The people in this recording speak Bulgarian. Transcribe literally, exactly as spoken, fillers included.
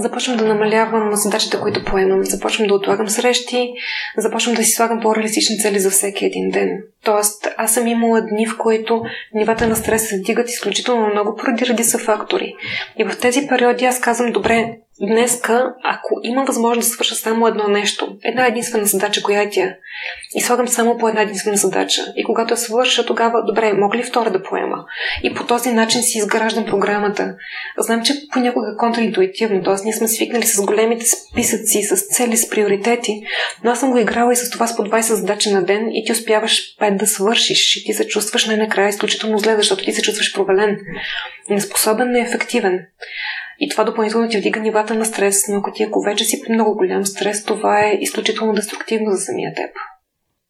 Започвам да намалявам задачите, които поемам. Започвам да отлагам срещи. Започвам да си слагам по-реалистични цели за всеки един ден. Тоест, аз съм имала дни, в които нивата на стрес се дигат изключително много поради редица фактори. И в тези периоди аз казвам, добре, днеска, ако има възможност да свърша само едно нещо, една единствена задача, коя е тя? И слагам само по една единствена задача. И когато я свърша, тогава, добре, мога ли втора да поема? И по този начин си изграждам програмата. Знам, че понякога е контраинтуитивно, т.е. ние сме свикнали с големите списъци, с цели, с приоритети, но аз съм го играла и с това с по двайсет задачи на ден и ти успяваш пет да свършиш и ти се чувстваш най-накрая изключително зле, защото ти се чувстваш провален, неспособен, неефективен. И това допълнително ти вдига нивата на стрес, но ако ти ако вече си при много голям стрес, това е изключително деструктивно за самия теб.